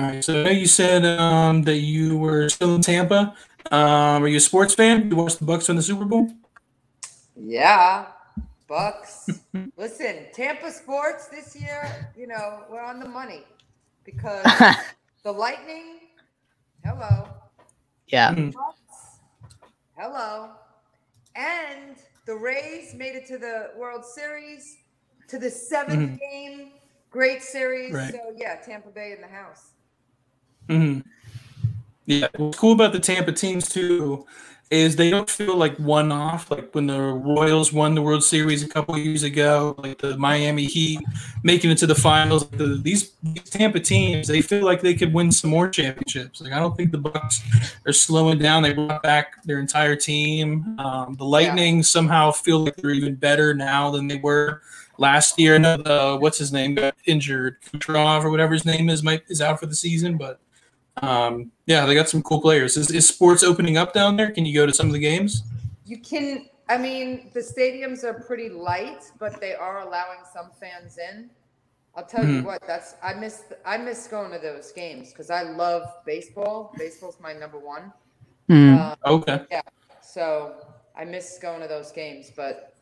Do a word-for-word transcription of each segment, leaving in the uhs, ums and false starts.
All right. So I know you said um, that you were still in Tampa. Um, are you a sports fan? You watched the Bucks win the Super Bowl? Yeah, Bucks. Listen, Tampa sports this year, you know, we're on the money because the Lightning, hello. Yeah. The Bucks, hello. And the Rays made it to the World Series, to the seventh mm-hmm. game. Great series. Right. So, yeah, Tampa Bay in the house. Mm-hmm. Yeah, what's cool about the Tampa teams, too, is they don't feel like one-off. Like when the Royals won the World Series a couple years ago, like the Miami Heat making it to the finals. The, these, these Tampa teams, they feel like they could win some more championships. Like I don't think the Bucks are slowing down. They brought back their entire team. Um, the Lightning yeah. somehow feel like they're even better now than they were last year. I know the, what's his name got injured, Kucherov or whatever his name is, might is out for the season, but. Um, yeah, they got some cool players. Is, is sports opening up down there? Can you go to some of the games? You can. I mean, the stadiums are pretty light, but they are allowing some fans in. I'll tell mm-hmm. you what. That's I miss. I miss going to those games because I love baseball. Baseball's my number one. Mm. Um, okay. Yeah. So I miss going to those games, but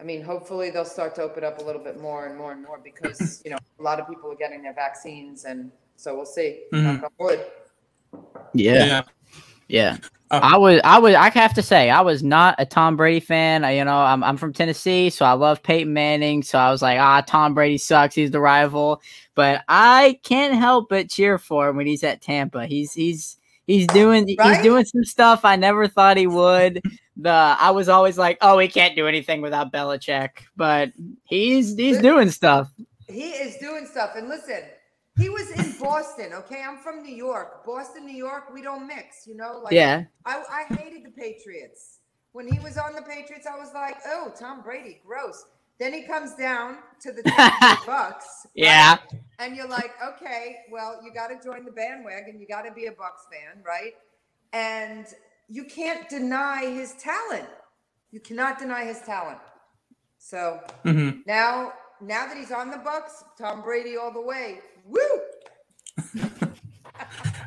I mean, hopefully they'll start to open up a little bit more and more and more because you know a lot of people are getting their vaccines and. So we'll see. Mm-hmm. Yeah. Yeah. yeah. Um, I would, I would, I have to say, I was not a Tom Brady fan. I, you know, I'm, I'm from Tennessee, so I love Peyton Manning. So I was like, ah, Tom Brady sucks. He's the rival. But I can't help but cheer for him when he's at Tampa. He's, he's, he's doing, right? he's doing some stuff I never thought he would. The, I was always like, oh, he can't do anything without Belichick. But he's, he's doing stuff. He is doing stuff. And listen, he was in Boston, okay? I'm from New York. Boston, New York, we don't mix, you know? Like, yeah. I, I hated the Patriots. When he was on the Patriots, I was like, oh, Tom Brady, gross. Then he comes down to the Bucks. Yeah. Right? And you're like, okay, well, you got to join the bandwagon. You got to be a Bucks fan, right? And you can't deny his talent. You cannot deny his talent. So mm-hmm. now, now that he's on the Bucks, Tom Brady all the way. Woo!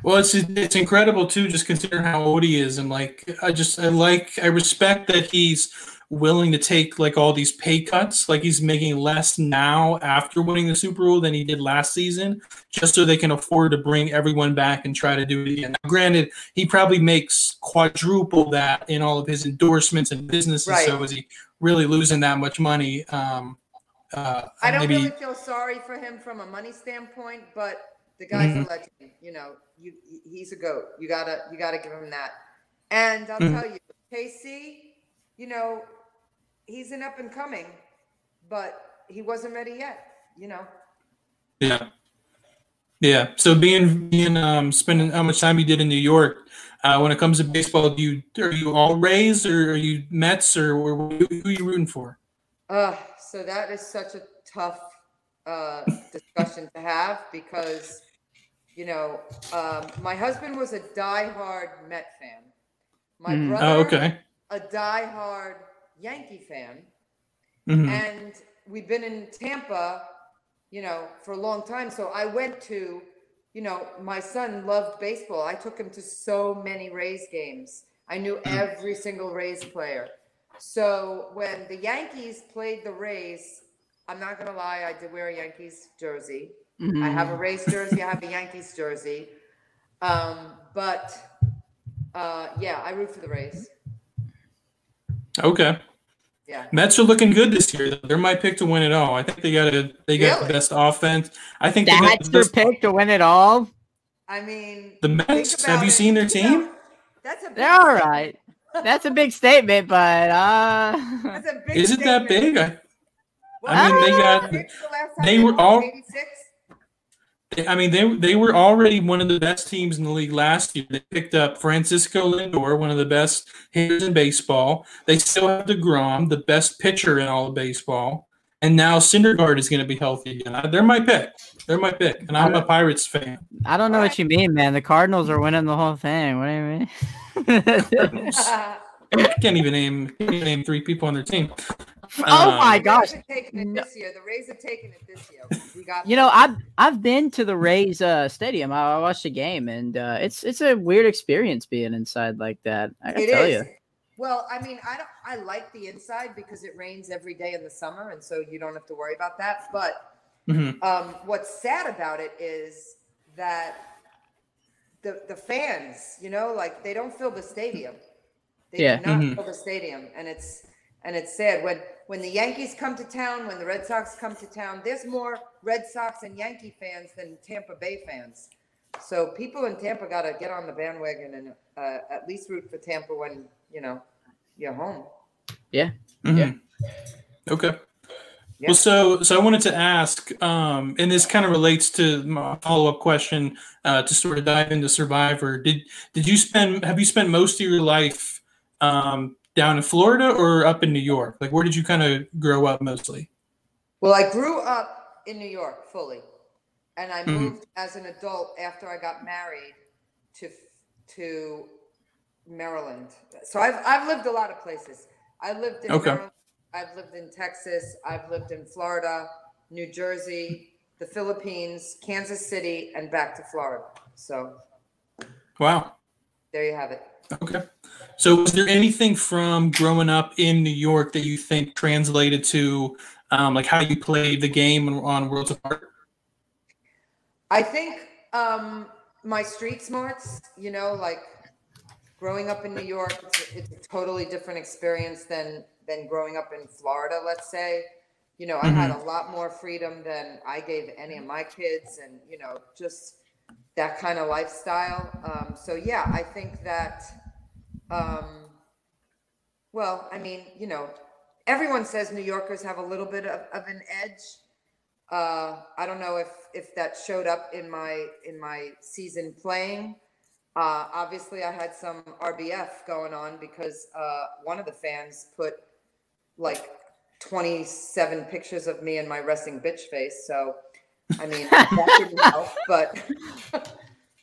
Well, it's it's incredible too, just considering how old he is, and like I just I like I respect that he's willing to take like all these pay cuts. Like he's making less now after winning the Super Bowl than he did last season, just so they can afford to bring everyone back and try to do it again. Now, granted, he probably makes quadruple that in all of his endorsements and businesses. Right. So is he really losing that much money? Um, Uh, I don't maybe, really feel sorry for him from a money standpoint, but the guy's mm-hmm. a legend. You know, you, he's a goat. You gotta, you gotta give him that. And I'll mm-hmm. tell you, K C, you know, he's an up and coming, but he wasn't ready yet. You know. Yeah. Yeah. So being being um, spending how much time you did in New York uh, when it comes to baseball, do you are you all Rays or are you Mets or, or who are you rooting for? Uh, so that is such a tough uh, discussion to have because, you know, um, my husband was a diehard Met fan. My mm. brother, oh, okay. a diehard Yankee fan. Mm-hmm. And we've been in Tampa, you know, for a long time. So I went to, you know, my son loved baseball. I took him to so many Rays games. I knew every single Rays player. So when the Yankees played the Rays, I'm not going to lie, I did wear a Yankees jersey. Mm-hmm. I have a Rays jersey. I have a Yankees jersey. Um, but, uh, yeah, I root for the Rays. Okay. Yeah. Mets are looking good this year. They're my pick to win it all. I think they got a, they got really? the best offense. I think that's your pick to win it all? I mean. The Mets, have you it. seen their team? You know, that's a They're all right. That's a big statement, but uh, That's a big is it statement. that big? I, well, I mean, they got the they were all. They, I mean, they they were already one of the best teams in the league last year. They picked up Francisco Lindor, one of the best hitters in baseball. They still have DeGrom, the best pitcher in all of baseball, and now Syndergaard is going to be healthy again. They're my pick. They're my pick, and I'm a Pirates fan. I don't know what you mean, man. The Cardinals are winning the whole thing. What do you mean? I can't even name can't even name three people on their team. Oh um, my gosh! No. This year. The Rays have taken it this year. We got you them. know, I've I've been to the Rays uh, stadium. I, I watched a game, and uh, it's it's a weird experience being inside like that. I gotta it tell is. you. Well, I mean, I don't. I like the inside because it rains every day in the summer, and so you don't have to worry about that. But mm-hmm. um, what's sad about it is that the the fans, you know, like they don't fill the stadium. They yeah. do not mm-hmm. fill the stadium, and it's. And it's sad when, when the Yankees come to town, when the Red Sox come to town, there's more Red Sox and Yankee fans than Tampa Bay fans. So people in Tampa got to get on the bandwagon and uh, at least root for Tampa when, you know, you're home. Yeah. Mm-hmm. Yeah. Okay. Yeah. Well, so, so I wanted to ask, um, and this kind of relates to my follow-up question uh, to sort of dive into Survivor. Did, did you spend, have you spent most of your life, um, down in Florida or up in New York? Like, where did you kind of grow up mostly? Well, I grew up in New York fully. And I mm-hmm. moved as an adult after I got married to to Maryland. So I've I've lived a lot of places. I lived in okay. Maryland. I've lived in Texas. I've lived in Florida, New Jersey, the Philippines, Kansas City, and back to Florida. So. Wow. There you have it. Okay. So was there anything from growing up in New York that you think translated to um, like how you played the game on Worlds Apart? I think um, my street smarts, you know, like growing up in New York, it's a, it's a totally different experience than, than growing up in Florida, let's say. You know, I mm-hmm. had a lot more freedom than I gave any of my kids and, you know, just that kind of lifestyle. Um, so, yeah, I think that... Um, well, I mean, you know, everyone says New Yorkers have a little bit of, of an edge. Uh, I don't know if, if that showed up in my, in my season playing. Uh, obviously I had some R B F going on because, uh, one of the fans put like twenty-seven pictures of me and my resting bitch face. So, I mean, that didn't help, but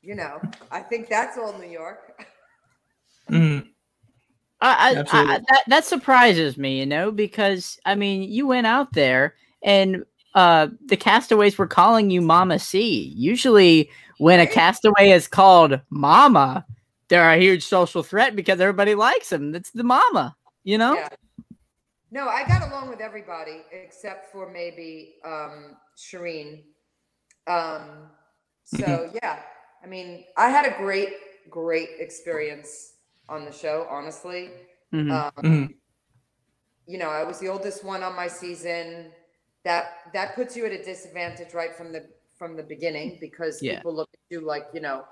you know, I think that's all New York. Mm-hmm. I, I, I that, that surprises me, you know, because I mean, you went out there and uh, the castaways were calling you Mama C. Usually, when a castaway is called Mama, they're a huge social threat because everybody likes them. That's the Mama, you know. Yeah. No, I got along with everybody except for maybe um, Shireen. Um, so yeah, I mean, I had a great, great experience on the show, honestly. Mm-hmm. Um, mm-hmm. You know, I was the oldest one on my season. That that puts you at a disadvantage right from the from the beginning because yeah. people look at you like, you know,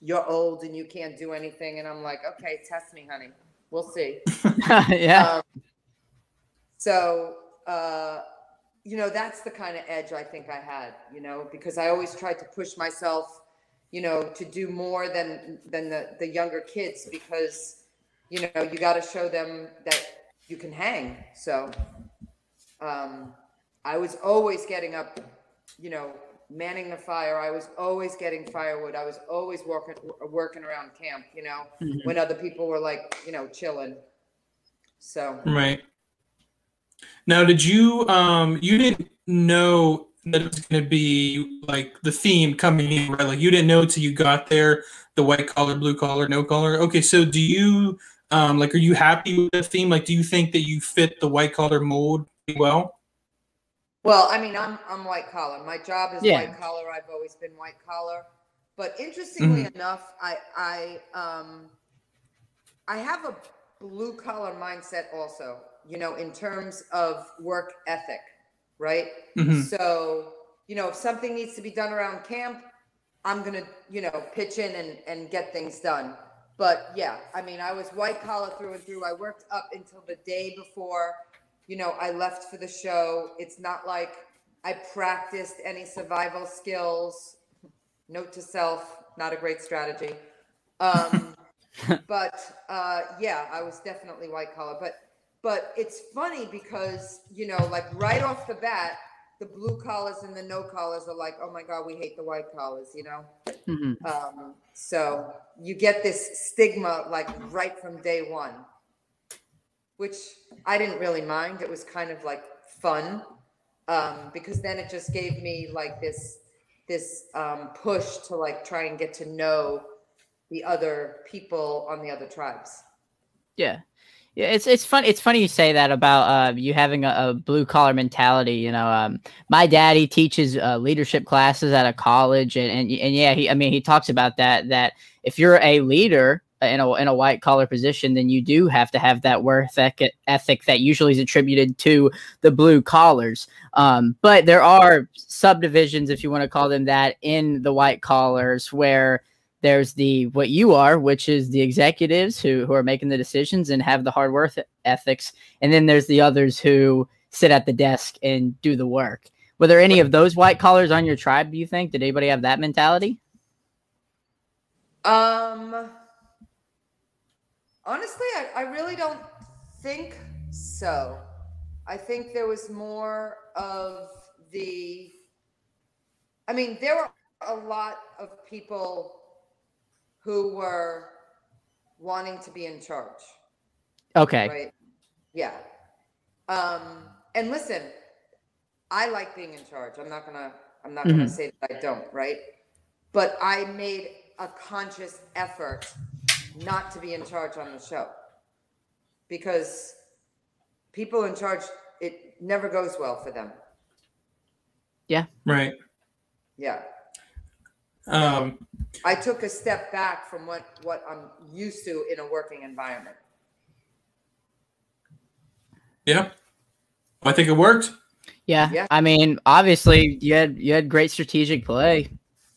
you're old and you can't do anything. And I'm like, okay, test me, honey. We'll see. yeah. Um, so, uh, you know, that's the kind of edge I think I had, you know, because I always tried to push myself, you know, to do more than than the, the younger kids because, you know, you got to show them that you can hang. So um, I was always getting up, you know, manning the fire. I was always getting firewood. I was always working, working around camp, you know, mm-hmm. when other people were like, you know, chilling. So. Right. Now, did you, um, you didn't know that it's going to be like the theme coming in, right? Like you didn't know till you got there, the white collar, blue collar, no collar. Okay. So do you, um, like, are you happy with the theme? Like, do you think that you fit the white collar mold well? Well, I mean, I'm, I'm white collar. My job is yeah. white collar. I've always been white collar, but interestingly mm-hmm. enough, I, I, um, I have a blue collar mindset also, you know, in terms of work ethic. Right. Mm-hmm. So, you know, if something needs to be done around camp, I'm going to, you know, pitch in and, and get things done. But yeah, I mean, I was white collar through and through. I worked up until the day before, you know, I left for the show. It's not like I practiced any survival skills. Note to self, not a great strategy. Um, but uh, yeah, I was definitely white collar, but But it's funny because, you know, like right off the bat, the blue collars and the no collars are like, oh my God, we hate the white collars, you know? Mm-hmm. Um, so you get this stigma like right from day one, which I didn't really mind. It was kind of like fun, um, because then it just gave me like this this um, push to like try and get to know the other people on the other tribes. Yeah. Yeah, it's it's funny. It's funny you say that about uh, you having a, a blue collar mentality. You know, um, my dad, he teaches uh, leadership classes at a college, and and, and yeah, he, I mean, he talks about that. That if you're a leader in a in a white collar position, then you do have to have that work ethic that usually is attributed to the blue collars. Um, but there are subdivisions, if you want to call them that, in the white collars where there's the what you are, which is the executives who, who are making the decisions and have the hard work ethics. And then there's the others who sit at the desk and do the work. Were there any of those white collars on your tribe, do you think? Did anybody have that mentality? Um, honestly, I, I really don't think so. I think there was more of the, I mean, there were a lot of people who were wanting to be in charge. Okay. Right? Yeah. Um, and listen, I like being in charge. I'm not gonna, I'm not mm-hmm. gonna say that I don't, right? But I made a conscious effort not to be in charge on the show, because people in charge, it never goes well for them. Yeah. Right. Yeah. Um, I took a step back from what, what I'm used to in a working environment. Yeah. I think it worked. Yeah. yeah. I mean, obviously you had, you had great strategic play.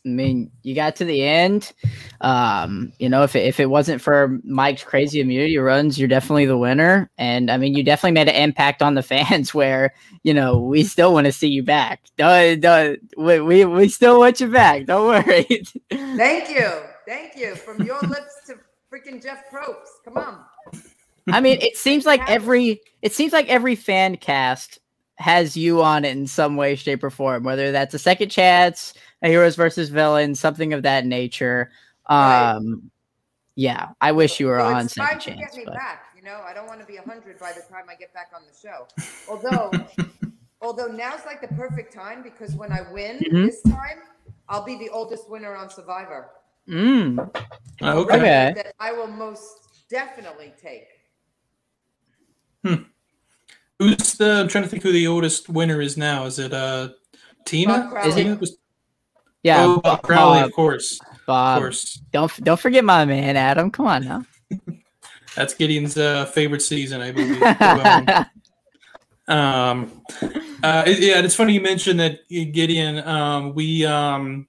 I mean, you got to the end. Um, you know, if it, if it wasn't for Mike's crazy immunity runs, you're definitely the winner. And I mean, you definitely made an impact on the fans where, you know, we still want to see you back. Duh, duh, we, we, we still want you back. Don't worry. Thank you. Thank you. From your lips to freaking Jeff Probst. Come on. I mean, it seems like every, it seems like every fan cast has you on it in some way, shape, or form, whether that's a second chance, a heroes versus villains, something of that nature. Um, right. Yeah, I wish you were well, on second chance. It's time to get me but... back. You know, I don't want to be one hundred by the time I get back on the show. Although, although now's like the perfect time, because when I win mm-hmm. this time, I'll be the oldest winner on Survivor. Mm. Oh, okay. okay. That I will most definitely take. Hmm. Who's the? I'm trying to think who the oldest winner is now. Is it uh, Tina? Is it? Yeah, oh, Bob Crowley, Bob. of course. Bob, of course. Don't don't forget my man, Adam. Come on now. That's Gideon's uh, favorite season, I believe. um, uh, it, yeah, it's funny you mentioned that, Gideon. Um, we um,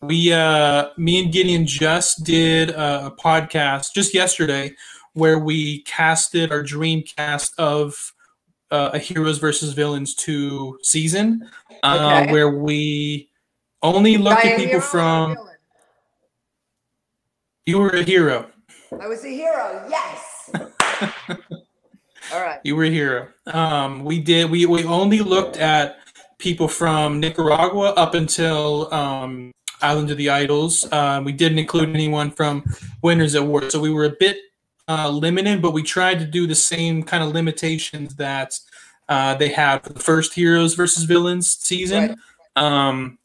we uh, me and Gideon just did a, a podcast just yesterday where we casted our dream cast of. Uh, a Heroes versus Villains two season, uh, okay. where we only looked By at people from. You were a hero. I was a hero. Yes. All right. You were a hero. Um, we did. We we only looked at people from Nicaragua up until um, Island of the Idols. Uh, we didn't include anyone from Winners at War, so we were a bit. Uh, limited, but we tried to do the same kind of limitations that uh, they had for the first Heroes versus Villains season. Right. Um,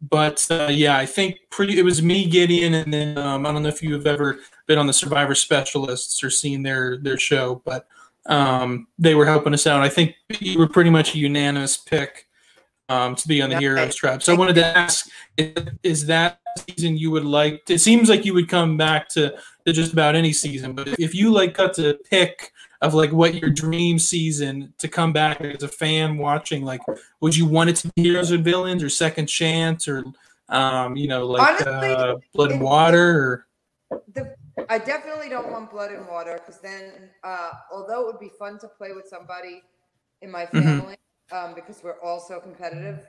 but uh, yeah, I think pretty. It was me, Gideon, and then um, I don't know if you have ever been on the Survivor Specialists or seen their their show, but um, they were helping us out. I think you were pretty much a unanimous pick um, to be on the okay. Heroes tribe. So I wanted to ask: is that season you would like? To, it seems like you would come back to. To just about any season, but if you like got to pick of like what your dream season to come back as a fan watching, like would you want it to be Heroes and Villains or Second Chance or um you know like Honestly, uh, Blood and Water? Or... The, I definitely don't want Blood and Water because then uh although it would be fun to play with somebody in my family mm-hmm. um because we're all so competitive.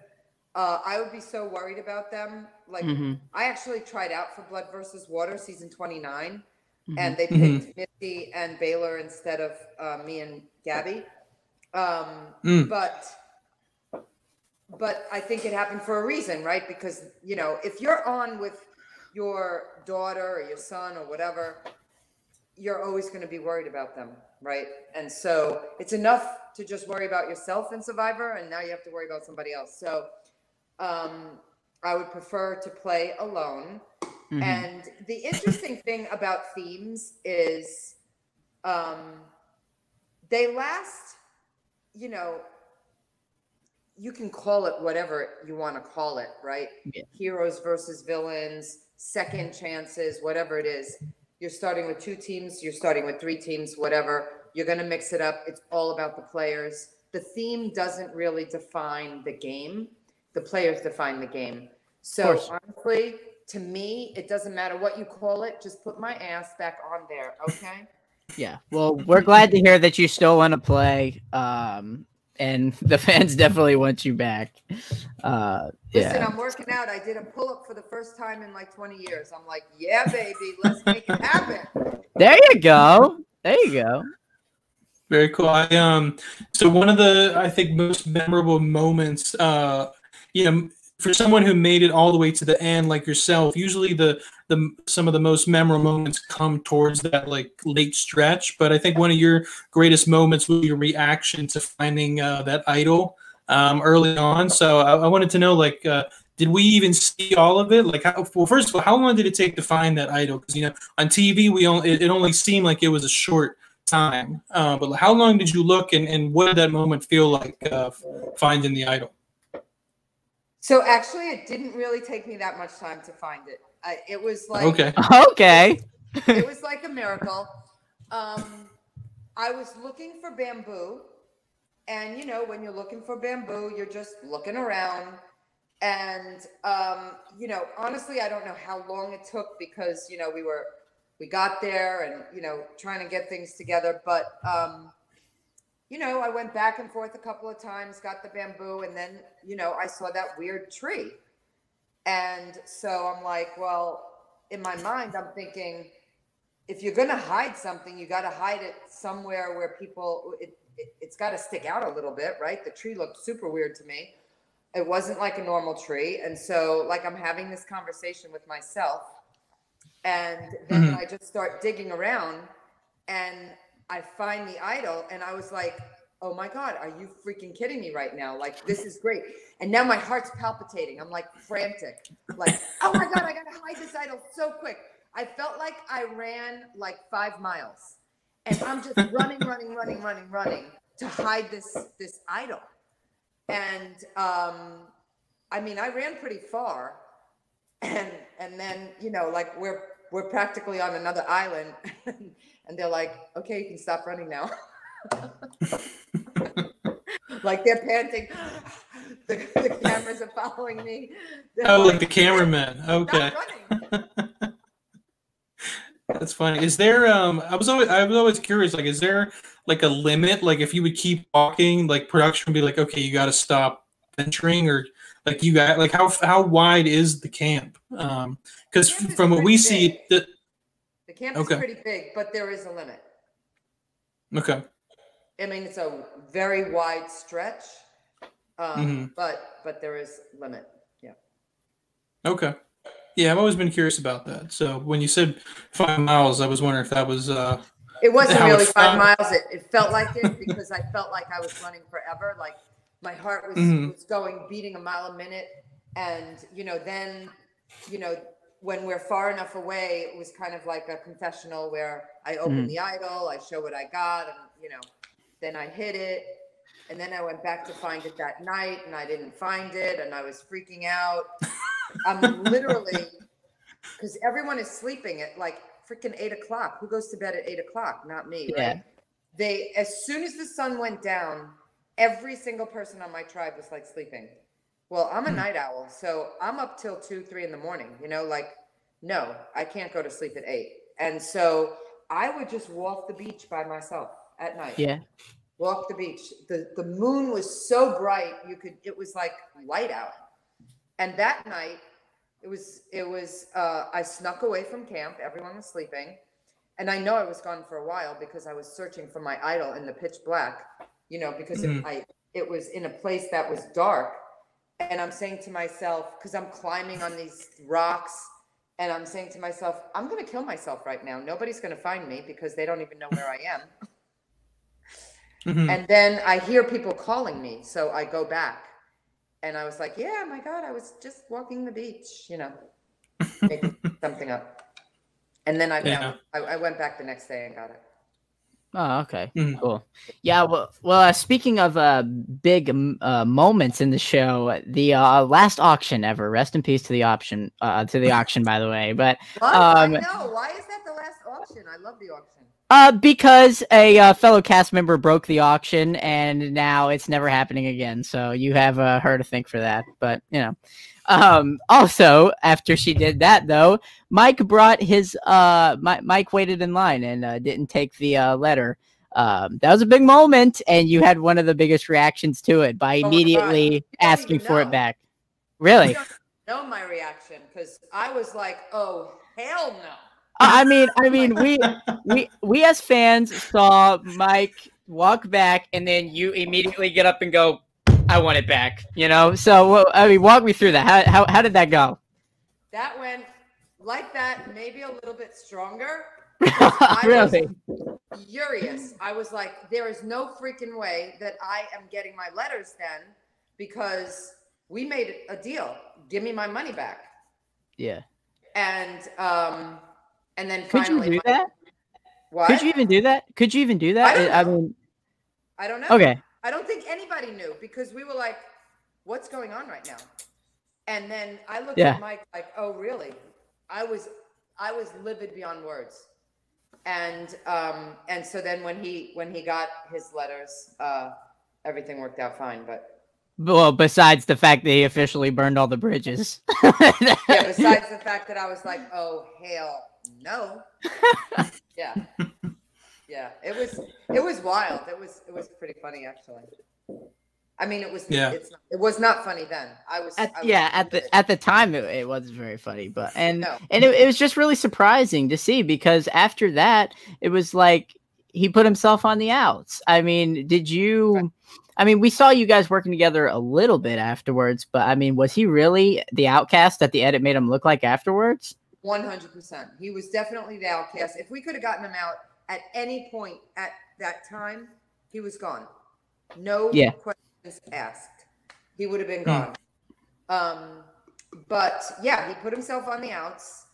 Uh, I would be so worried about them. Like, mm-hmm. I actually tried out for Blood versus Water season twenty-nine, mm-hmm. and they picked mm-hmm. Missy and Baylor instead of uh, me and Gabby. Um, mm. But, but I think it happened for a reason, right? Because you know, if you're on with your daughter or your son or whatever, you're always going to be worried about them, right? And so it's enough to just worry about yourself in Survivor, and now you have to worry about somebody else. So um, I would prefer to play alone. Mm-hmm. And the interesting thing about themes is um, they last, you know, you can call it whatever you want to call it, right? Yeah. Heroes versus villains, second chances, whatever it is. You're starting with two teams, you're starting with three teams, whatever. You're going to mix it up. It's all about the players. The theme doesn't really define the game. The players define the game. So honestly, to me, it doesn't matter what you call it. Just put my ass back on there, okay? Yeah. Well, we're glad to hear that you still want to play. Um, and the fans definitely want you back. Uh, yeah. Listen, I'm working out. I did a pull-up for the first time in like twenty years. I'm like, yeah, baby, let's make it happen. There you go. There you go. Very cool. I, um, so one of the, I think, most memorable moments, uh, you know, for someone who made it all the way to the end, like yourself, usually the the some of the most memorable moments come towards that like late stretch. But I think one of your greatest moments was your reaction to finding uh, that idol um, early on. So I, I wanted to know, like, uh, did we even see all of it? Like, how, well, first of all, how long did it take to find that idol? Because you know, on T V, we only it, it only seemed like it was a short time. Uh, but how long did you look, and and what did that moment feel like uh, finding the idol? So actually, it didn't really take me that much time to find it. I, it was like okay, okay. It was like a miracle. Um, I was looking for bamboo, and you know, when you're looking for bamboo, you're just looking around. And um, you know, honestly, I don't know how long it took because you know we were we got there and you know trying to get things together. But um, you know, I went back and forth a couple of times, got the bamboo, and then, you know, I saw that weird tree. And so I'm like, well, in my mind, I'm thinking, if you're going to hide something, you got to hide it somewhere where people, it, it, it's got to stick out a little bit, right? The tree looked super weird to me. It wasn't like a normal tree. And so, like, I'm having this conversation with myself. And then mm-hmm. I just start digging around, and I find the idol, and I was like, oh my God, are you freaking kidding me right now? Like, this is great. And now my heart's palpitating. I'm like frantic. Like, oh my God, I got to hide this idol so quick. I felt like I ran like five miles and I'm just running, running, running, running, running to hide this, this idol. And, um, I mean, I ran pretty far and, and then, you know, like we're, we're practically on another island and they're like, okay, you can stop running now. Like they're panting. the, the cameras are following me. They're oh, like, like the cameraman. Okay. That's funny. Is there, um, I was always, I was always curious, like, is there like a limit? Like if you would keep walking, like production would be like, okay, you got to stop venturing or like you got like how how wide is the camp? Um, because from what we big. see, the, the camp okay. is pretty big, but there is a limit. Okay. I mean, it's a very wide stretch, um, mm-hmm. but but there is limit. Yeah. Okay. Yeah, I've always been curious about that. So when you said five miles, I was wondering if that was. Uh, it wasn't really five miles. It, it felt like it because I felt like I was running forever, like. My heart was, mm-hmm. was going, beating a mile a minute. And, you know, then, you know, when we're far enough away, it was kind of like a confessional where I opened mm-hmm. the idol, I show what I got, and, you know, then I hid it. And then I went back to find it that night, and I didn't find it, and I was freaking out. I'm literally, because everyone is sleeping at like freaking eight o'clock. Who goes to bed at eight o'clock? Not me, yeah. right? They, as soon as the sun went down, every single person on my tribe was like sleeping. Well, I'm a night owl, so I'm up till two, three in the morning, you know, like, no, I can't go to sleep at eight. And so I would just walk the beach by myself at night. Yeah. Walk the beach. The, the moon was so bright. You could, it was like light out. And that night it was, it was, uh, I snuck away from camp. Everyone was sleeping. And I know I was gone for a while because I was searching for my idol in the pitch black. You know, because mm. it, I, it was in a place that was dark. And I'm saying to myself, because I'm climbing on these rocks And I'm saying to myself, I'm going to kill myself right now. Nobody's going to find me because they don't even know where I am. Mm-hmm. And then I hear people calling me. So I go back and I was like, yeah, my God, I was just walking the beach, you know, making something up. And then I, yeah. found, I, I went back the next day and got it. Oh, okay. Mm-hmm. Cool. Yeah. Well, well. Uh, speaking of uh, big uh, moments in the show, the uh, last auction ever. Rest in peace to the auction. Uh, to the auction, by the way. But um, I know. Why is that the last auction? I love the auction. Uh, because a uh, fellow cast member broke the auction, and now it's never happening again. So you have uh, her to thank for that. But you know. Um, also, after she did that, though, Mike brought his, uh, my, Mike waited in line and uh, didn't take the uh, letter. Um, that was a big moment, and you had one of the biggest reactions to it by immediately oh asking for know. it back. Really? You don't know my reaction, because I was like, oh, hell no. I mean, I mean, we, we, we as fans saw Mike walk back, and then you immediately get up and go, I want it back, you know? So, well, I mean, walk me through that. How, how how did that go? That went like that, maybe a little bit stronger. I really? was furious. I was like, there is no freaking way that I am getting my letters then because we made a deal. Give me my money back. Yeah. And um, and then Could finally- Could you do my- that? What? Could you even do that? Could you even do that? I, I mean, I don't know. Okay. I don't think anybody knew because we were like, what's going on right now? And then I looked yeah. at Mike like, oh, really? I was I was livid beyond words. And um, and so then when he when he got his letters, uh, everything worked out fine. But well, besides the fact that he officially burned all the bridges. yeah, besides the fact that I was like, oh, hell no. yeah. Yeah, it was it was wild. It was it was pretty funny actually. I mean, it was yeah. it's not, it was not funny then. I was at, I was yeah at the at the time it, it was very funny, but and no. and it, it was just really surprising to see because after that it was like he put himself on the outs. I mean, did you? Right. I mean, we saw you guys working together a little bit afterwards, but I mean, was he really the outcast that the edit made him look like afterwards? one hundred percent. He was definitely the outcast. If we could have gotten him out at any point at that time, he was gone. No yeah. questions asked. He would have been gone. Um, but yeah, he put himself on the outs.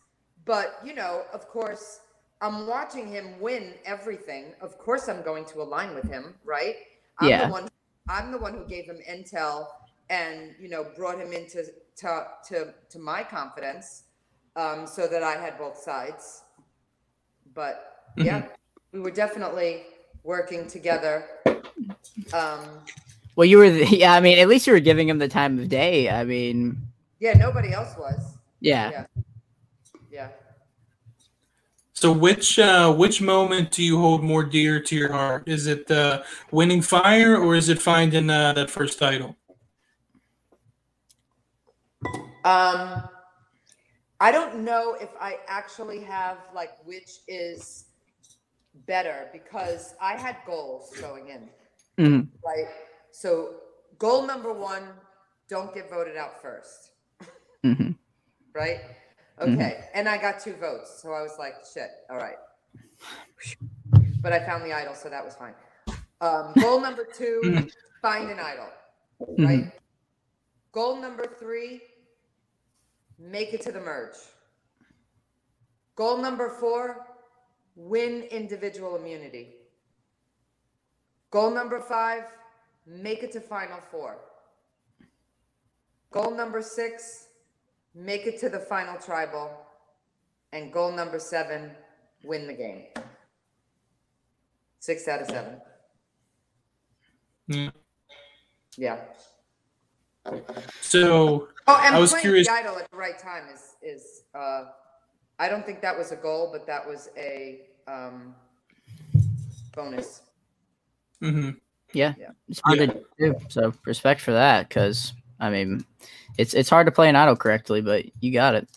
But, you know, of course, I'm watching him win everything. Of course, I'm going to align with him, right? I'm yeah. the one. I'm the one who gave him intel and, you know, brought him into to to, to my confidence um, so that I had both sides. But yeah. Mm-hmm. We were definitely working together. Um, well, you were, the, yeah, I mean, at least you were giving him the time of day. I mean. Yeah, nobody else was. Yeah. Yeah. yeah. So which uh, which moment do you hold more dear to your heart? Is it uh, winning fire or is it finding uh, that first title? Um, I don't know if I actually have, like, which is better because I had goals going in, mm. right? So goal number one, don't get voted out first, mm-hmm. right? Okay, mm-hmm. and I got two votes, so I was like, shit, all right. But I found the idol, so that was fine. Um, goal number two, mm-hmm. find an idol, mm-hmm. right? Goal number three, make it to the merge. Goal number four, win individual immunity. Goal number five, make it to Final Four. Goal number six, make it to the final tribal. And goal number seven, win the game. Six out of seven. Mm. Yeah. So oh, and I was curious. The idol at the right time is is. Uh, I don't think that was a goal, but that was a um, bonus. Mm-hmm. Yeah. yeah. It's hard yeah. to do. So respect for that because, I mean, it's it's hard to play an idol correctly, but you got it.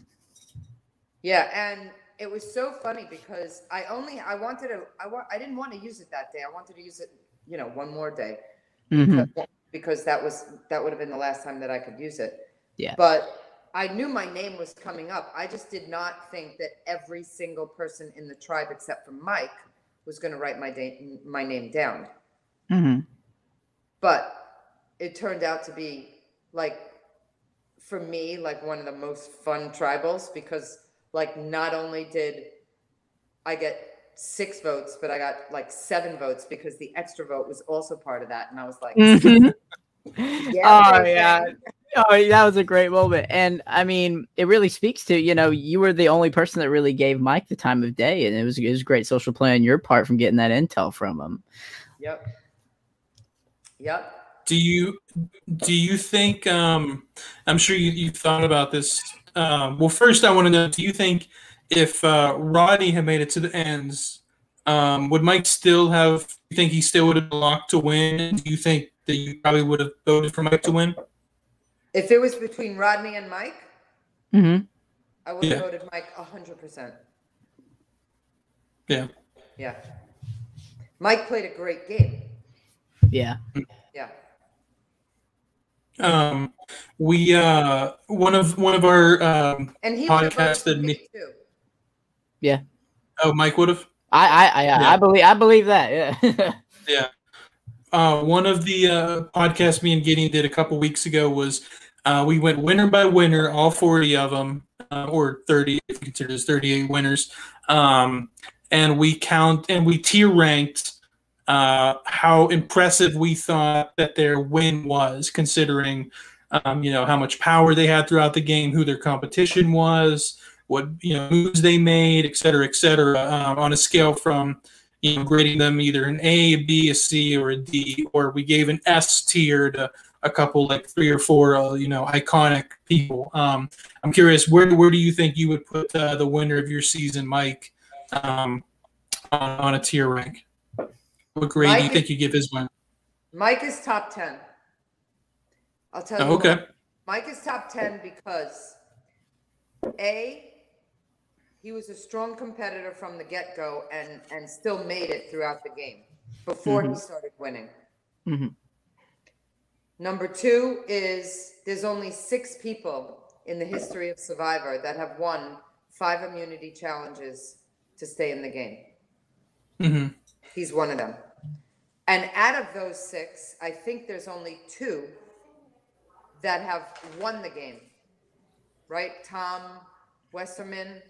Yeah, and it was so funny because I only – I wanted to – I wa- I didn't want to use it that day. I wanted to use it, you know, one more day mm-hmm. because, because that was that would have been the last time that I could use it. Yeah. But I knew my name was coming up. I just did not think that every single person in the tribe, except for Mike, was going to write my, da- my name down. Mm-hmm. But it turned out to be, like, for me, like one of the most fun tribals, because, like, not only did I get six votes, but I got like seven votes because the extra vote was also part of that. And I was like, mm-hmm. yeah, oh, yeah. Saying. Oh, that was a great moment. And I mean, it really speaks to, you know, you were the only person that really gave Mike the time of day. And it was, it was great social play on your part from getting that intel from him. Yep. Yep. Do you, do you think, um, I'm sure you, you thought about this. Um, well, first I want to know, do you think if uh, Rodney had made it to the ends, um, would Mike still have, do you think he still would have been locked to win? Do you think that you probably would have voted for Mike to win? If it was between Rodney and Mike, mm-hmm. I would have yeah. voted Mike one hundred percent. Yeah. Yeah. Mike played a great game. Yeah. Yeah. Um, we uh, one of one of our um, and he podcasted me too. Yeah. Oh, Mike would have. I I I, yeah. I believe I believe that. Yeah. yeah. Uh, one of the uh, podcasts me and Gideon did a couple weeks ago was uh, we went winner by winner, all forty of them, uh, or thirty if you consider there's thirty-eight winners, um, and we count and we tier ranked. Uh, how impressive we thought that their win was, considering, um, you know, how much power they had throughout the game, who their competition was, what, you know, moves they made, et cetera, et cetera, um, on a scale from, you know, grading them either an A, a B, a C, or a D, or we gave an S tier to a couple, like three or four, uh, you know, iconic people. Um, I'm curious, where where do you think you would put uh, the winner of your season, Mike, um, on, on a tier rank? What grade Mike do you think is, you give his win? Mike is top ten. I'll tell oh, you. Okay. What. Mike is top ten because, A, he was a strong competitor from the get-go and, and still made it throughout the game before mm-hmm. he started winning. Mm-hmm. Number two is there's only six people in the history of Survivor that have won five immunity challenges to stay in the game. Mm-hmm. He's one of them. And out of those six, I think there's only two that have won the game, right? Tom Westerman,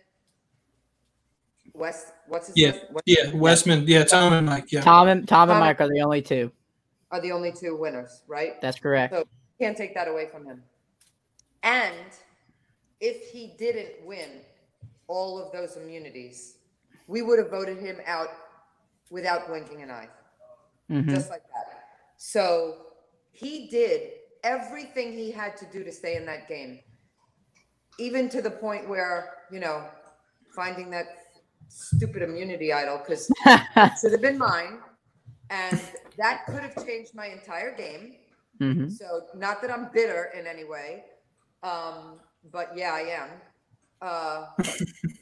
West, what's his yeah. name? West, yeah, Westman, yeah, Tom and Mike, yeah. Tom and, Tom and Tom Mike are the only two. Are the only two winners, right? That's correct. So can't take that away from him. And if he didn't win all of those immunities, we would have voted him out without blinking an eye, mm-hmm. just like that. So he did everything he had to do to stay in that game, even to the point where, you know, finding that stupid immunity idol, because it should have been mine, and that could have changed my entire game. Mm-hmm. So not that I'm bitter in any way, um, but yeah, I am. Uh,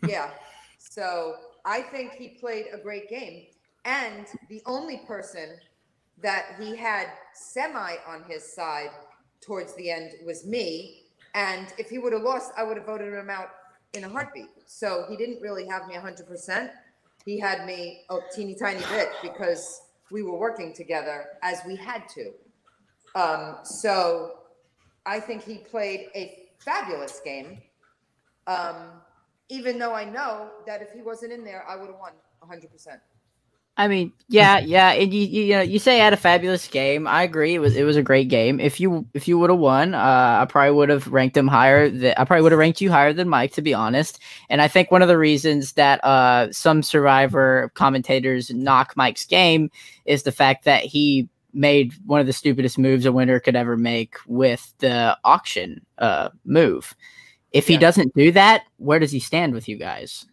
yeah, so I think he played a great game. And the only person that he had semi on his side towards the end was me. And if he would have lost, I would have voted him out in a heartbeat. So he didn't really have me one hundred percent. He had me a teeny tiny bit because we were working together as we had to. Um, so I think he played a fabulous game, um, even though I know that if he wasn't in there, I would have won one hundred percent. I mean, yeah, yeah, and you, you you know you say I had a fabulous game. I agree, it was it was a great game. If you if you would have won, uh, I probably would have ranked him higher. Th- I probably would have ranked you higher than Mike, to be honest. And I think one of the reasons that uh, some Survivor commentators knock Mike's game is the fact that he made one of the stupidest moves a winner could ever make with the auction uh, move. If he yeah. doesn't do that, where does he stand with you guys?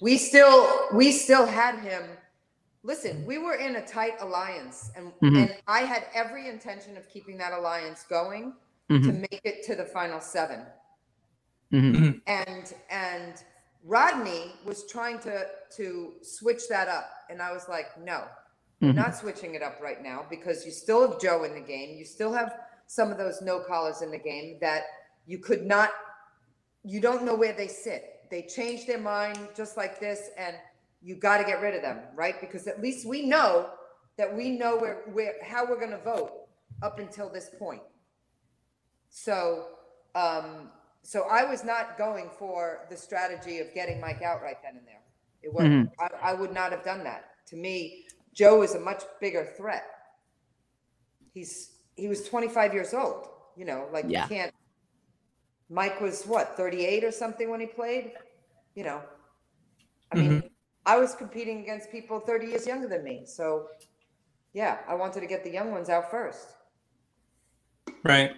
We still, we still had him. Listen, we were in a tight alliance, and, mm-hmm. and I had every intention of keeping that alliance going mm-hmm. to make it to the final seven. Mm-hmm. And and Rodney was trying to to switch that up, and I was like, no, mm-hmm. we're not switching it up right now because you still have Joe in the game, you still have some of those no callers in the game that You could not, you don't know where they sit. They change their mind just like this, and you got to get rid of them, right? Because at least we know that we know where, where how we're going to vote up until this point. So, um, so I was not going for the strategy of getting Mike out right then and there. It was, mm-hmm. I, I would not have done that. To me, Joe is a much bigger threat. He's, he was twenty-five years old, you know, like yeah. you can't, Mike was what, thirty-eight or something when he played, you know, I mm-hmm. mean, I was competing against people thirty years younger than me. So yeah, I wanted to get the young ones out first. Right.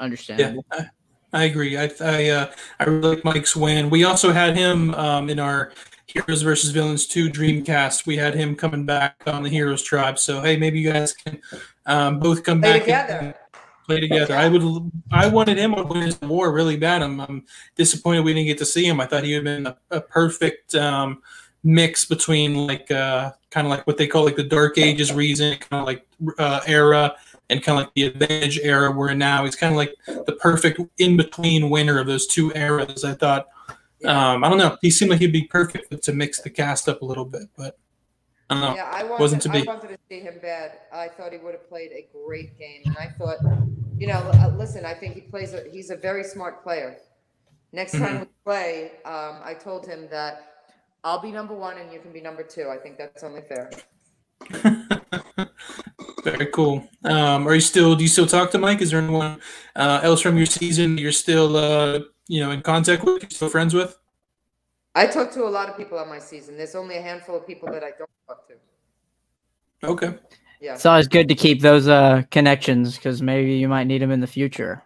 Understandable. Yeah. I agree. I I, uh, I really like Mike's win. We also had him um, in our Heroes versus Villains two Dreamcast. We had him coming back on the Heroes Tribe. So hey, maybe you guys can um, both come play back together. And play together. I would. I wanted him on Winners at War really bad. I'm, I'm disappointed we didn't get to see him. I thought he would have been a, a perfect um, mix between like uh, kind of like what they call like the Dark Ages region, kind of like uh, era. And kind of like the Advantage era we're in now. He's kind of like the perfect in-between winner of those two eras. I thought, um, I don't know. He seemed like he'd be perfect to mix the cast up a little bit, but I don't know. Yeah, I wanted, wasn't to be. I wanted to see him bad. I thought he would have played a great game. And I thought, you know, uh, listen, I think he plays, a, he's a very smart player. Next mm-hmm. time we play, um, I told him that I'll be number one and you can be number two. I think that's only fair. Very cool. Um, are you still? Do you still talk to Mike? Is there anyone uh, else from your season that you're still, uh, you know, in contact with? You're still friends with? I talk to a lot of people on my season. There's only a handful of people that I don't talk to. Okay. Yeah. It's always good to keep those uh, connections because maybe you might need them in the future.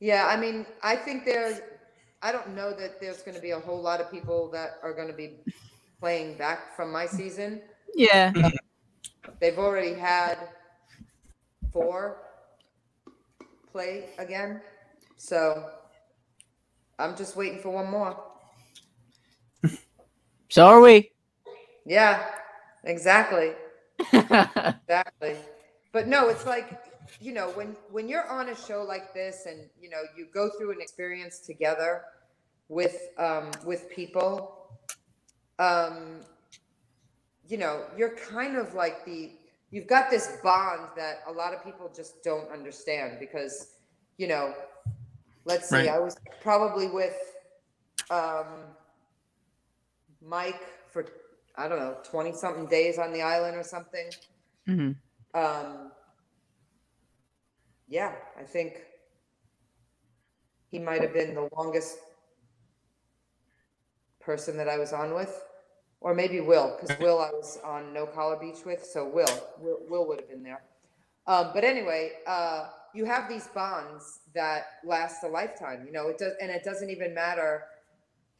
Yeah, I mean, I think there's. I don't know that there's going to be a whole lot of people that are going to be playing back from my season. Yeah. Uh, They've already had four play again, so I'm just waiting for one more. So are we. Yeah, exactly. Exactly. But no, it's like, you know, when, when you're on a show like this and, you know, you go through an experience together with, um, with people, um, you know, you're kind of like the, you've got this bond that a lot of people just don't understand because, you know, let's see, right. I was probably with um, Mike for, I don't know, twenty something days on the island or something. Mm-hmm. Um, yeah, I think he might've been the longest person that I was on with. Or maybe Will, because Will I was on No Collar Beach with, so Will, Will, Will would have been there. Um, but anyway, uh, you have these bonds that last a lifetime, you know. It does, and it doesn't even matter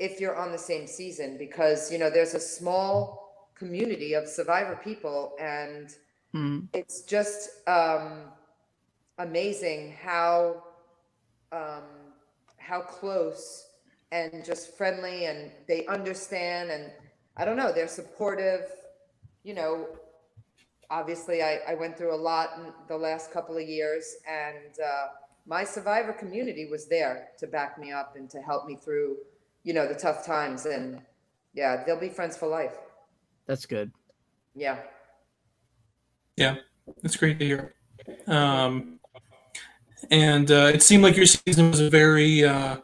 if you're on the same season because you know there's a small community of Survivor people, and mm. it's just um, amazing how um, how close and just friendly, and they understand and. I don't know. They're supportive. You know, obviously I, I went through a lot in the last couple of years and uh, my Survivor community was there to back me up and to help me through, you know, the tough times. And yeah, they'll be friends for life. That's good. Yeah. Yeah. That's great to hear. Um, and uh, it seemed like your season was a very uh,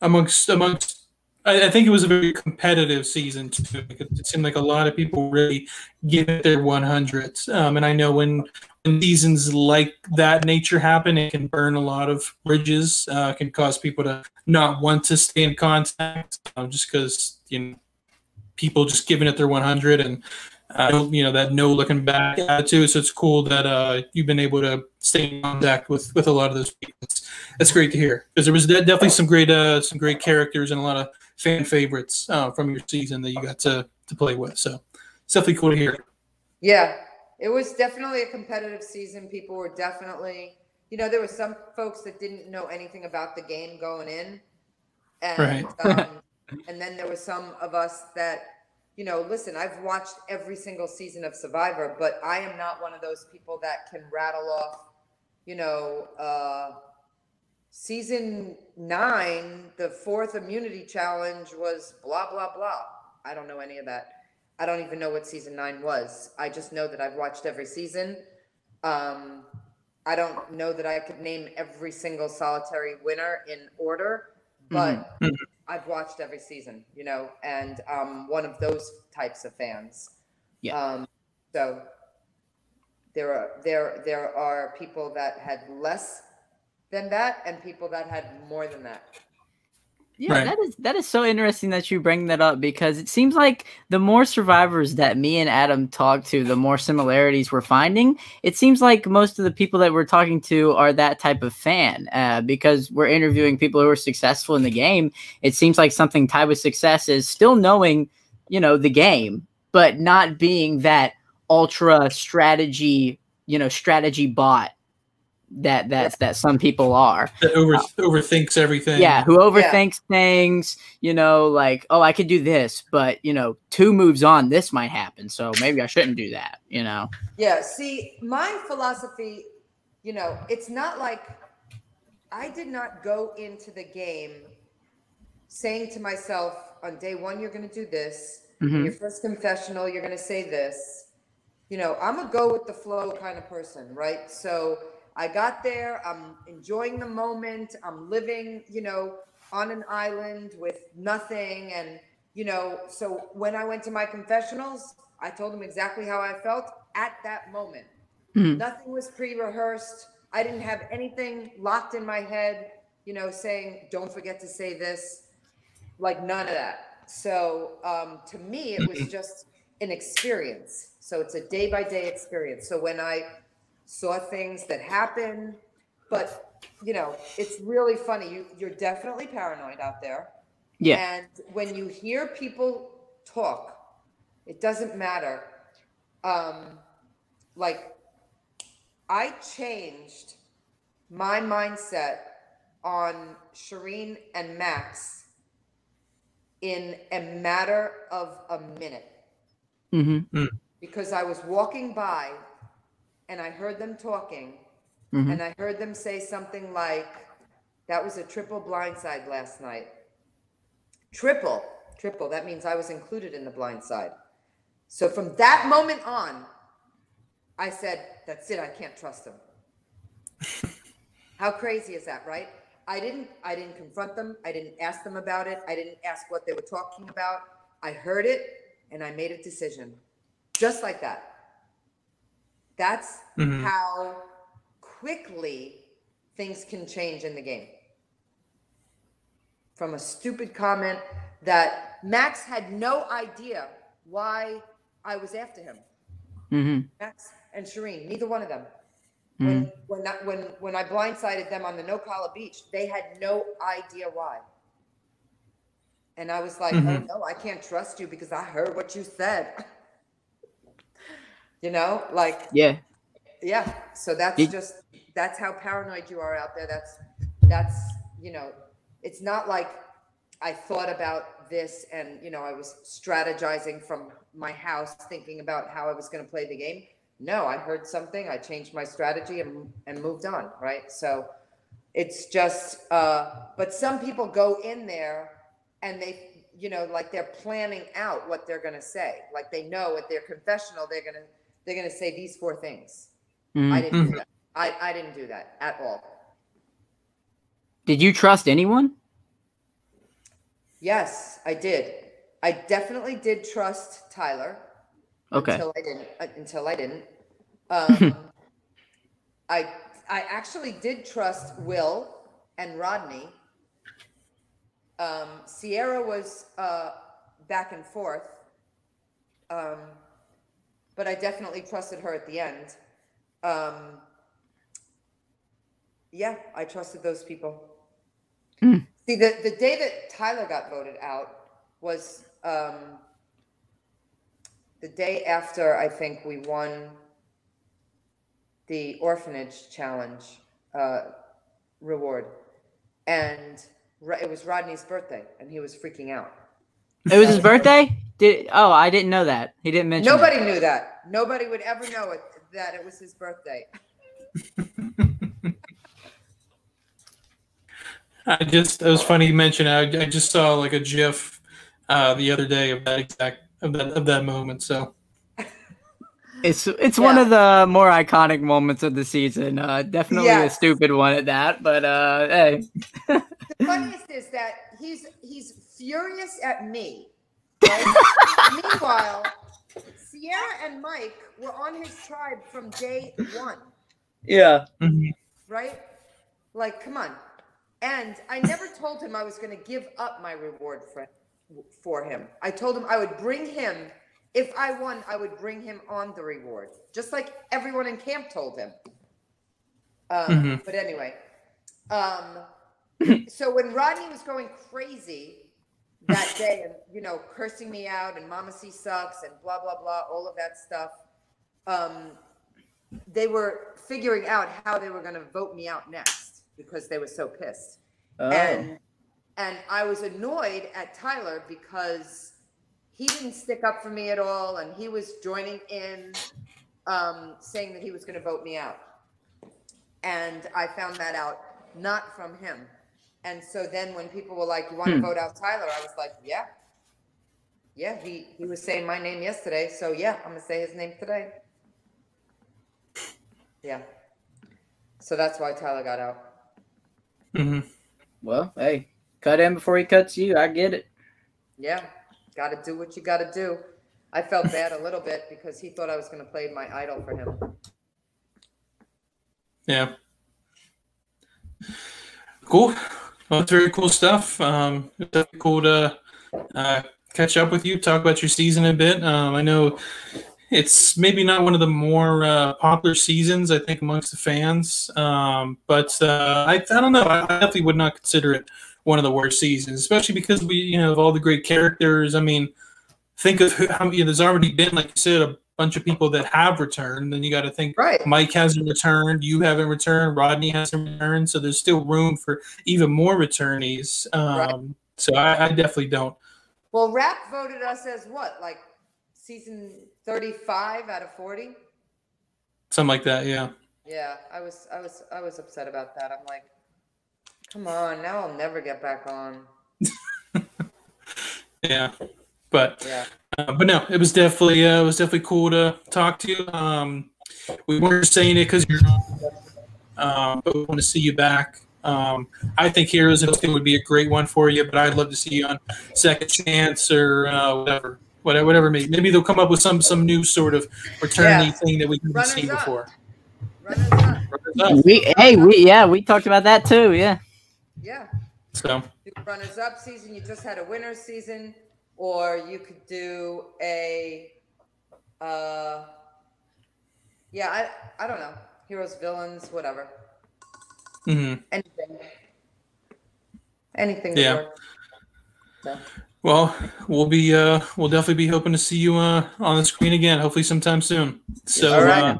amongst, amongst, I think it was a very competitive season too. It seemed like a lot of people really give it their one hundreds. Um, and I know when, when seasons like that nature happen, it can burn a lot of bridges. Uh, it can cause people to not want to stay in contact um, just because you know people just giving it their one hundred and uh, you know that no looking back attitude. So it's cool that uh, you've been able to stay in contact with with a lot of those people. It's, that's great to hear because there was definitely some great uh, some great characters and a lot of fan favorites uh, from your season that you got to, to play with. So it's definitely cool to hear. Yeah, it was definitely a competitive season. People were definitely, you know, there were some folks that didn't know anything about the game going in. And, right. um, and then there were some of us that, you know, listen, I've watched every single season of Survivor, but I am not one of those people that can rattle off, you know, uh, season nine, the fourth immunity challenge was blah, blah, blah. I don't know any of that. I don't even know what season nine was. I just know that I've watched every season. Um, I don't know that I could name every single solitary winner in order, but mm-hmm. I've watched every season, you know, and um, one of those types of fans. Yeah. Um, so there are, there, there are people that had less than that and people that had more than that. Yeah, right. that is that is so interesting that you bring that up, because it seems like the more survivors that me and Adam talk to, the more similarities we're finding. It seems like most of the people that we're talking to are that type of fan, uh, because we're interviewing people who are successful in the game. It seems like something tied with success is still knowing, you know, the game, but not being that ultra strategy, you know, strategy bot. That that's that some people are that over, uh, overthinks everything. Yeah, who overthinks yeah. things. You know, like, oh, I could do this, but you know, two moves on, this might happen, so maybe I shouldn't do that. You know. Yeah. See, my philosophy, you know, it's not like I did not go into the game saying to myself on day one, "You're going to do this." Mm-hmm. Your first confessional, you're going to say this. You know, I'm a go with the flow kind of person, right? So. I got there, I'm enjoying the moment, I'm living, you know, on an island with nothing. And, you know, so when I went to my confessionals, I told them exactly how I felt at that moment. Mm-hmm. Nothing was pre-rehearsed. I didn't have anything locked in my head, you know, saying, don't forget to say this, like none of that. So um, to me, it was just an experience. So it's a day-by-day experience. So when I... saw things that happen, but you know, it's really funny. You, you're definitely paranoid out there. Yeah. And when you hear people talk, it doesn't matter. Um, like I changed my mindset on Shireen and Max in a matter of a minute. Mm-hmm. Because I was walking by and I heard them talking, mm-hmm. and I heard them say something like, that was a triple blindside last night. Triple, triple, that means I was included in the blindside. So from that moment on, I said, that's it, I can't trust them. How crazy is that, right? I didn't, I didn't confront them, I didn't ask them about it, I didn't ask what they were talking about. I heard it, and I made a decision, just like that. That's mm-hmm. how quickly things can change in the game. From a stupid comment that Max had no idea why I was after him. Mm-hmm. Max and Shireen, neither one of them. Mm-hmm. When when, I, when when I blindsided them on the no-collar beach, they had no idea why. And I was like, mm-hmm. oh, no, I can't trust you because I heard what you said. You know, like, yeah, yeah. So that's yeah. just, that's how paranoid you are out there. That's, that's, you know, it's not like I thought about this and, you know, I was strategizing from my house thinking about how I was going to play the game. No, I heard something. I changed my strategy and, and moved on. Right. So it's just, uh, but some people go in there and they, you know, like they're planning out what they're going to say. Like they know at their confessional, they're going to, they're going to say these four things. Mm-hmm. I didn't do that. I, I didn't do that at all. Did you trust anyone? Yes, I did. I definitely did trust Tyler. Okay. Until I didn't. Uh, until I didn't. Um, I I actually did trust Will and Rodney. Um, Sierra was uh, back and forth. Um, But I definitely trusted her at the end. Um, yeah, I trusted those people. Mm. See, the, the day that Tyler got voted out was um, the day after I think we won the orphanage challenge uh, reward. And it was Rodney's birthday, and he was freaking out. It was his birthday? Did oh I didn't know that. He didn't mention Nobody that. knew that. Nobody would ever know it, that it was his birthday. I just it was funny you mentioned. I, I just saw like a GIF uh, the other day of that exact of that of that moment. So it's it's yeah. one of the more iconic moments of the season. Uh, definitely yes. a stupid one at that, but uh, hey. The funniest is that he's he's furious at me. Right? Meanwhile, Sierra and Mike were on his tribe from day one. Yeah. Mm-hmm. Right? Like, come on. And I never told him I was going to give up my reward for, for him. I told him I would bring him, if I won, I would bring him on the reward. Just like everyone in camp told him. Um, mm-hmm. But anyway. Um, so when Rodney was going crazy that day and, you know, cursing me out and Mama C sucks and blah, blah, blah, all of that stuff. Um, they were figuring out how they were going to vote me out next because they were so pissed. Oh. And, and I was annoyed at Tyler because he didn't stick up for me at all. And he was joining in, um, saying that he was going to vote me out. And I found that out, not from him. And so then when people were like, you want to hmm. vote out Tyler? I was like, yeah. Yeah, he, he was saying my name yesterday. So, yeah, I'm going to say his name today. Yeah. So that's why Tyler got out. Mm-hmm. Well, hey, cut him before he cuts you. I get it. Yeah. Got to do what you got to do. I felt bad a little bit because he thought I was going to play my idol for him. Yeah. Cool. Well, it's very cool stuff. Um, it's cool to uh, catch up with you, talk about your season a bit. Um, I know it's maybe not one of the more uh, popular seasons, I think, amongst the fans. Um, but uh, I, I don't know. I definitely would not consider it one of the worst seasons, especially because we, you know, of all the great characters. I mean, think of how you know, there's already been, like you said, a bunch of people that have returned. Then you got to think right. Mike hasn't returned. You haven't returned. Rodney hasn't returned. So there's still room for even more returnees. Um, right. So I, I definitely don't. Well, Rap voted us as what? Like season thirty-five out of forty? Something like that. Yeah. Yeah. I was, I was, I was upset about that. I'm like, come on, now I'll never get back on. Yeah. But yeah. Uh, but no, it was definitely uh, it was definitely cool to talk to you. Um, we weren't saying it because you're not, um, but we want to see you back. Um, I think Heroes and Hosting would be a great one for you, but I'd love to see you on Second Chance or uh, whatever, whatever, whatever. Maybe. maybe they'll come up with some some new sort of returning yeah. thing that we haven't seen up. before. Runners up. Runners up. We, hey, we yeah, we talked about that too. Yeah, yeah. So runners up season. You just had a winner season. Or you could do a, uh, yeah, I I don't know, heroes, villains, whatever. Mm-hmm. Anything. Anything. Yeah. So. Well, we'll be uh we'll definitely be hoping to see you uh on the screen again, hopefully sometime soon. So all right. uh,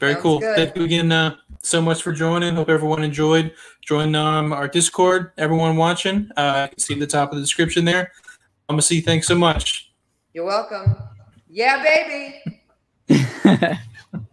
very Sounds cool. Good. Thank you again uh, so much for joining. Hope everyone enjoyed. Join um, our Discord. Everyone watching, uh, you can see the top of the description there. Mama C, thanks so much. You're welcome. Yeah, baby.